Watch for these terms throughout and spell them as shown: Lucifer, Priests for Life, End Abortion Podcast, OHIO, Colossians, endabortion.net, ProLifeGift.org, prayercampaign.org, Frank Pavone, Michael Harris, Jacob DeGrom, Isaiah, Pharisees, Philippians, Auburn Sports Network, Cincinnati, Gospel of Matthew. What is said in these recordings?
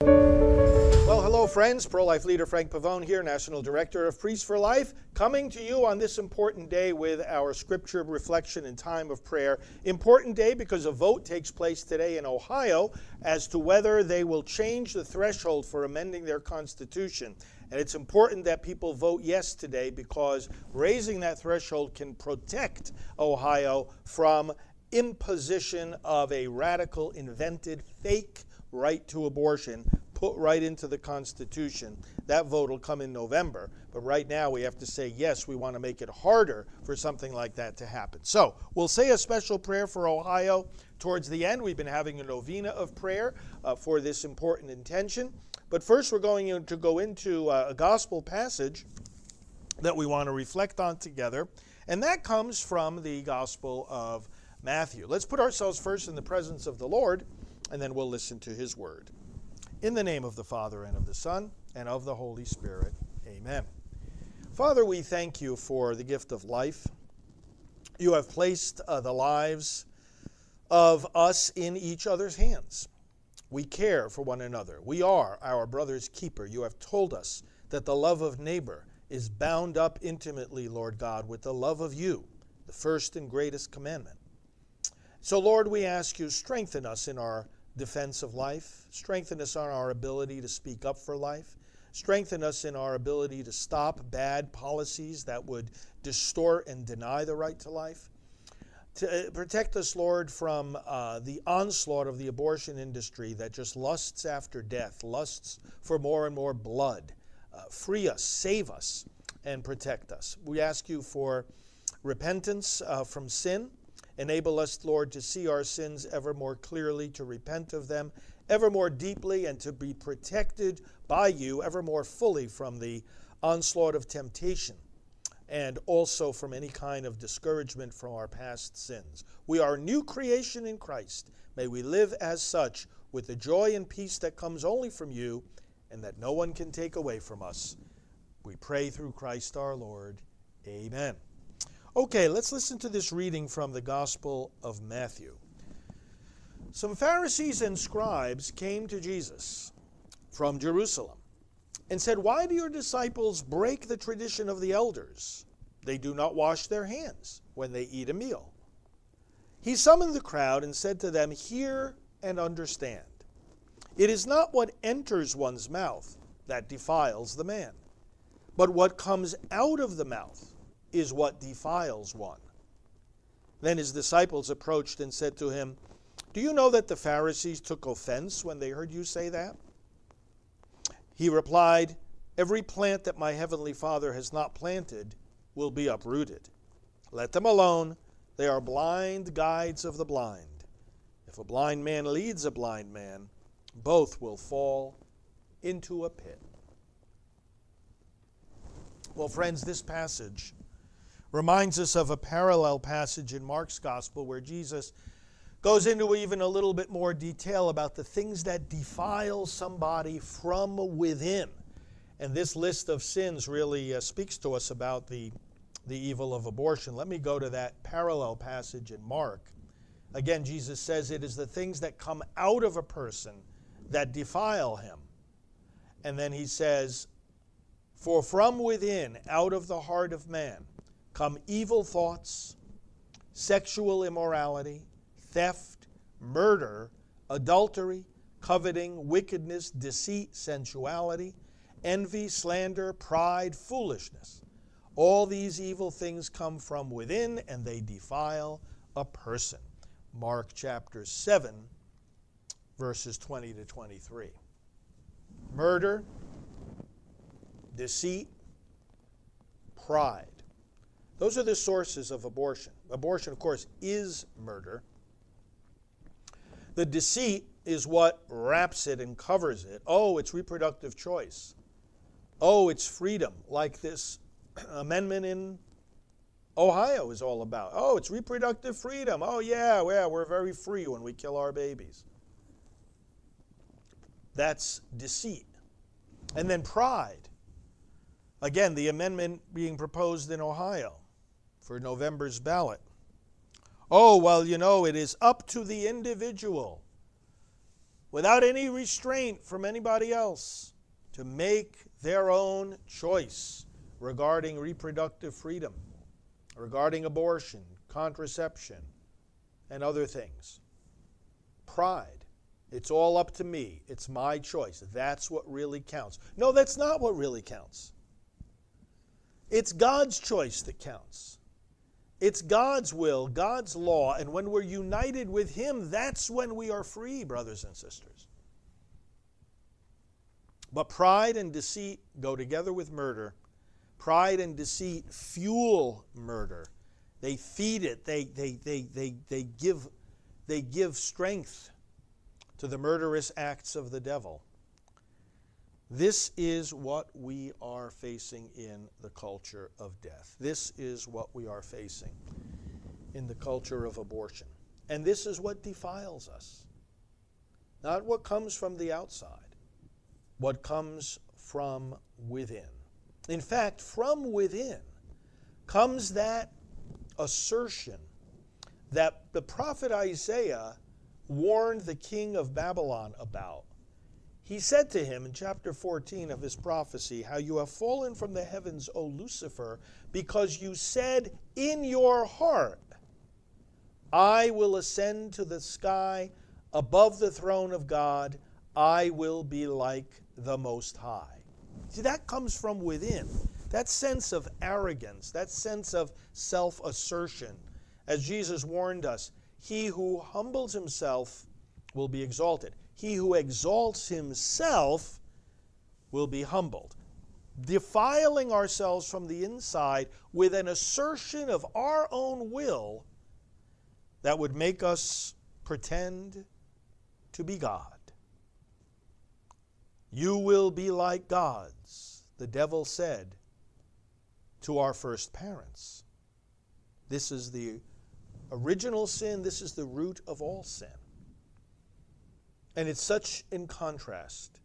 Well, hello, friends. Pro-life leader Frank Pavone here, National Director of Priests for Life, coming to you on this important day with our scripture reflection and time of prayer. Important day because a vote takes place today in Ohio as to whether they will change the threshold for amending their constitution. And it's important that people vote yes today because raising that threshold can protect Ohio from imposition of a radical, invented, fake right to abortion put right into the Constitution. That vote will come in November. But right now we have to say, yes, we want to make it harder for something like that to happen. So we'll say a special prayer for Ohio towards the end. We've been having a novena of prayer for this important intention. But first, we're going to go into a gospel passage that we want to reflect on together, and that comes from the Gospel of Matthew. Let's put ourselves first in the presence of the Lord, and then we'll listen to his word. In the name of the Father, and of the Son, and of the Holy Spirit, amen. Father, we thank you for the gift of life. You have placed the lives of us in each other's hands. We care for one another. We are our brother's keeper. You have told us that the love of neighbor is bound up intimately, Lord God, with the love of you, the first and greatest commandment. So, Lord, we ask you, strengthen us in our defense of life. Strengthen us on our ability to speak up for life. Strengthen us in our ability to stop bad policies that would distort and deny the right to life. To protect us, Lord, from the onslaught of the abortion industry that just lusts after death, lusts for more and more blood. Free us, save us, and protect us. We ask you for repentance from sin. Enable us, Lord, to see our sins ever more clearly, to repent of them ever more deeply, and to be protected by you ever more fully from the onslaught of temptation, and also from any kind of discouragement from our past sins. We are a new creation in Christ. May we live as such with the joy and peace that comes only from you and that no one can take away from us. We pray through Christ our Lord. Amen. Okay, let's listen to this reading from the Gospel of Matthew. Some Pharisees and scribes came to Jesus from Jerusalem and said, "Why do your disciples break the tradition of the elders? They do not wash their hands when they eat a meal." He summoned the crowd and said to them, "Hear and understand. It is not what enters one's mouth that defiles the man, but what comes out of the mouth is what defiles one." Then his disciples approached and said to him, "Do you know that the Pharisees took offense when they heard you say that?" He replied, "Every plant that my heavenly Father has not planted will be uprooted. Let them alone. They are blind guides of the blind. If a blind man leads a blind man, both will fall into a pit." Well, friends, this passage reminds us of a parallel passage in Mark's Gospel where Jesus goes into even a little bit more detail about the things that defile somebody from within. And this list of sins really speaks to us about the evil of abortion. Let me go to that parallel passage in Mark. Again, Jesus says it is the things that come out of a person that defile him. And then he says, "For from within, out of the heart of man, come evil thoughts, sexual immorality, theft, murder, adultery, coveting, wickedness, deceit, sensuality, envy, slander, pride, foolishness. All these evil things come from within, and they defile a person." Mark chapter 7, verses 20 to 23. Murder, deceit, pride. Those are the sources of abortion. Abortion, of course, is murder. The deceit is what wraps it and covers it. Oh, it's reproductive choice. Oh, it's freedom, like this amendment in Ohio is all about. Oh, it's reproductive freedom. Oh, yeah, we're very free when we kill our babies. That's deceit. And then pride. Again, the amendment being proposed in Ohio for November's ballot. Oh, well, you know, it is up to the individual, without any restraint from anybody else, to make their own choice regarding reproductive freedom, regarding abortion, contraception, and other things. Pride. It's all up to me. It's my choice. That's what really counts. No, that's not what really counts. It's God's choice that counts. It's God's will, God's law, and when we're united with Him, that's when we are free, brothers and sisters. But pride and deceit go together with murder. Pride and deceit fuel murder. They feed it. They give strength to the murderous acts of the devil. This is what we are facing in the culture of death. This is what we are facing in the culture of abortion. And this is what defiles us. Not what comes from the outside, what comes from within. In fact, from within comes that assertion that the prophet Isaiah warned the king of Babylon about. He said to him in chapter 14 of his prophecy, how you have fallen from the heavens, O Lucifer, because you said in your heart, I will ascend to the sky above the throne of God. I will be like the Most High. See, that comes from within. That sense of arrogance, that sense of self-assertion. As Jesus warned us, he who humbles himself will be exalted. He who exalts himself will be humbled. Defiling ourselves from the inside with an assertion of our own will that would make us pretend to be God. You will be like gods, the devil said to our first parents. This is the original sin. This is the root of all sin. And it's such in contrast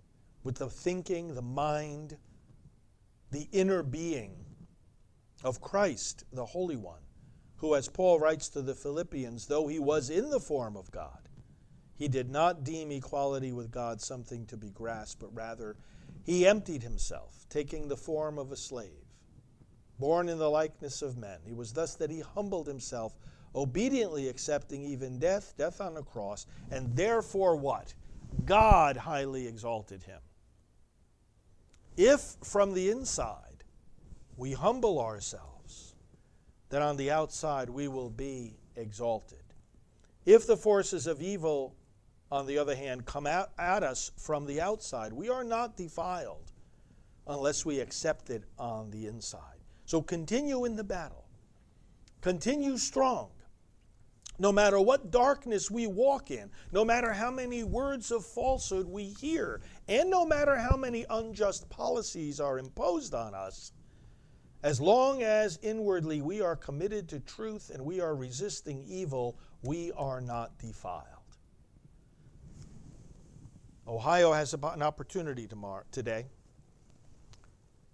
with the thinking, the mind, the inner being of Christ, the Holy One, who, as Paul writes to the Philippians, though he was in the form of God, he did not deem equality with God something to be grasped, but rather he emptied himself, taking the form of a slave, born in the likeness of men. It was thus that he humbled himself, obediently accepting even death, death on the cross, and therefore what? God highly exalted him. If from the inside we humble ourselves, then on the outside we will be exalted. If the forces of evil, on the other hand, come at us from the outside, we are not defiled unless we accept it on the inside. So continue in the battle. Continue strong. No matter what darkness we walk in, no matter how many words of falsehood we hear, and no matter how many unjust policies are imposed on us, as long as inwardly we are committed to truth and we are resisting evil, we are not defiled. Ohio has an opportunity tomorrow, today.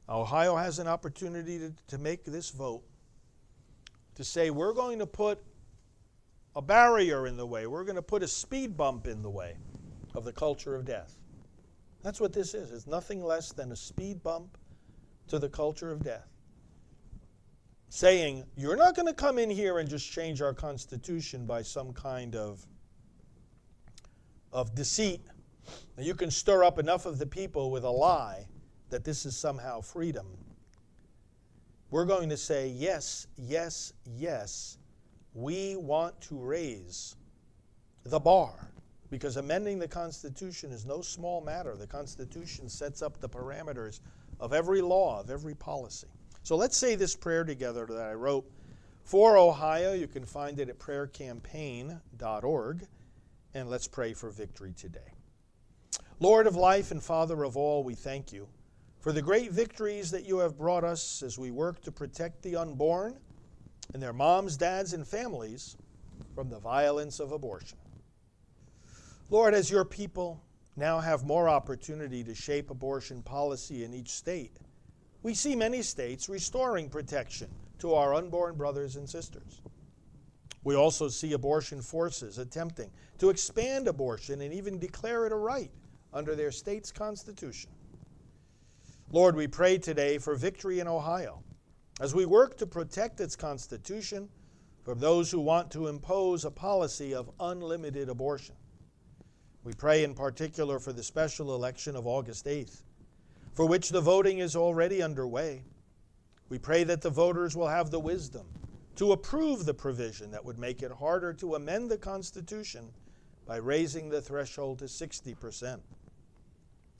Ohio has an opportunity to make this vote, to say we're going to put a barrier in the way. We're going to put a speed bump in the way of the culture of death. That's what this is. It's nothing less than a speed bump to the culture of death. Saying, you're not going to come in here and just change our Constitution by some kind of deceit. Now, you can stir up enough of the people with a lie that this is somehow freedom. We're going to say, yes, yes, yes, we want to raise the bar, because amending the Constitution is no small matter. The Constitution sets up the parameters of every law, of every policy. So let's say this prayer together that I wrote for Ohio. You can find it at prayercampaign.org, and let's pray for victory today. Lord of life and Father of all, we thank you for the great victories that you have brought us as we work to protect the unborn and their moms, dads, and families from the violence of abortion. Lord, as your people, now have more opportunity to shape abortion policy in each state. We see many states restoring protection to our unborn brothers and sisters. We also see abortion forces attempting to expand abortion and even declare it a right under their state's constitution. Lord, we pray today for victory in Ohio as we work to protect its constitution from those who want to impose a policy of unlimited abortion. We pray in particular for the special election of August 8th, for which the voting is already underway. We pray that the voters will have the wisdom to approve the provision that would make it harder to amend the Constitution by raising the threshold to 60%.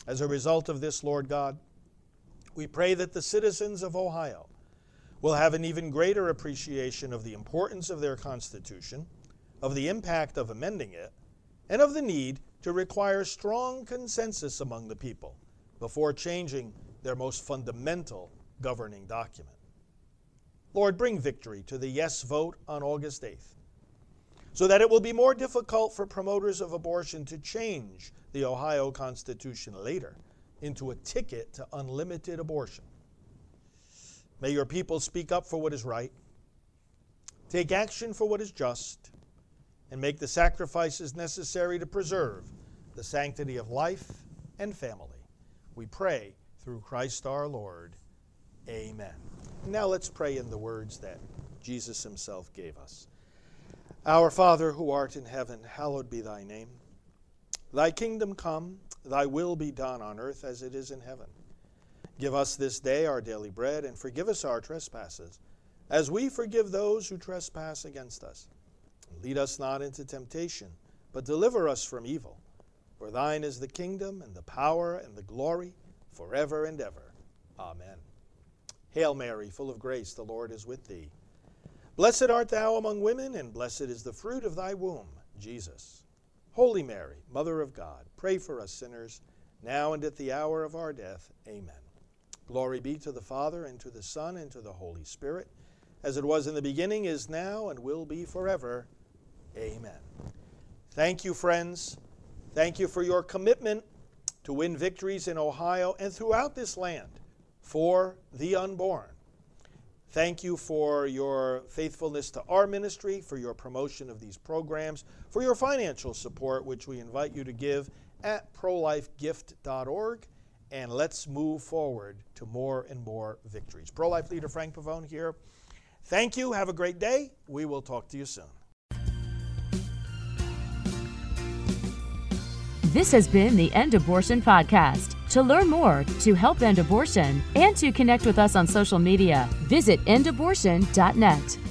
As a result of this, Lord God, we pray that the citizens of Ohio will have an even greater appreciation of the importance of their Constitution, of the impact of amending it, and of the need to require strong consensus among the people before changing their most fundamental governing document. Lord, bring victory to the yes vote on August 8th, so that it will be more difficult for promoters of abortion to change the Ohio Constitution later into a ticket to unlimited abortion. May your people speak up for what is right, take action for what is just, and make the sacrifices necessary to preserve the sanctity of life and family. We pray through Christ our Lord. Amen. Now let's pray in the words that Jesus himself gave us. Our Father, who art in heaven, hallowed be thy name. Thy kingdom come, thy will be done on earth as it is in heaven. Give us this day our daily bread, and forgive us our trespasses, as we forgive those who trespass against us. Lead us not into temptation, but deliver us from evil. For thine is the kingdom, and the power, and the glory, forever and ever. Amen. Hail Mary, full of grace, the Lord is with thee. Blessed art thou among women, and blessed is the fruit of thy womb, Jesus. Holy Mary, Mother of God, pray for us sinners, now and at the hour of our death. Amen. Glory be to the Father, and to the Son, and to the Holy Spirit, as it was in the beginning, is now, and will be forever. Amen. Thank you, friends. Thank you for your commitment to win victories in Ohio and throughout this land for the unborn. Thank you for your faithfulness to our ministry, for your promotion of these programs, for your financial support, which we invite you to give at ProLifeGift.org. And let's move forward to more and more victories. Pro-Life leader Frank Pavone here. Thank you. Have a great day. We will talk to you soon. This has been the End Abortion Podcast. To learn more, to help end abortion, and to connect with us on social media, visit endabortion.net.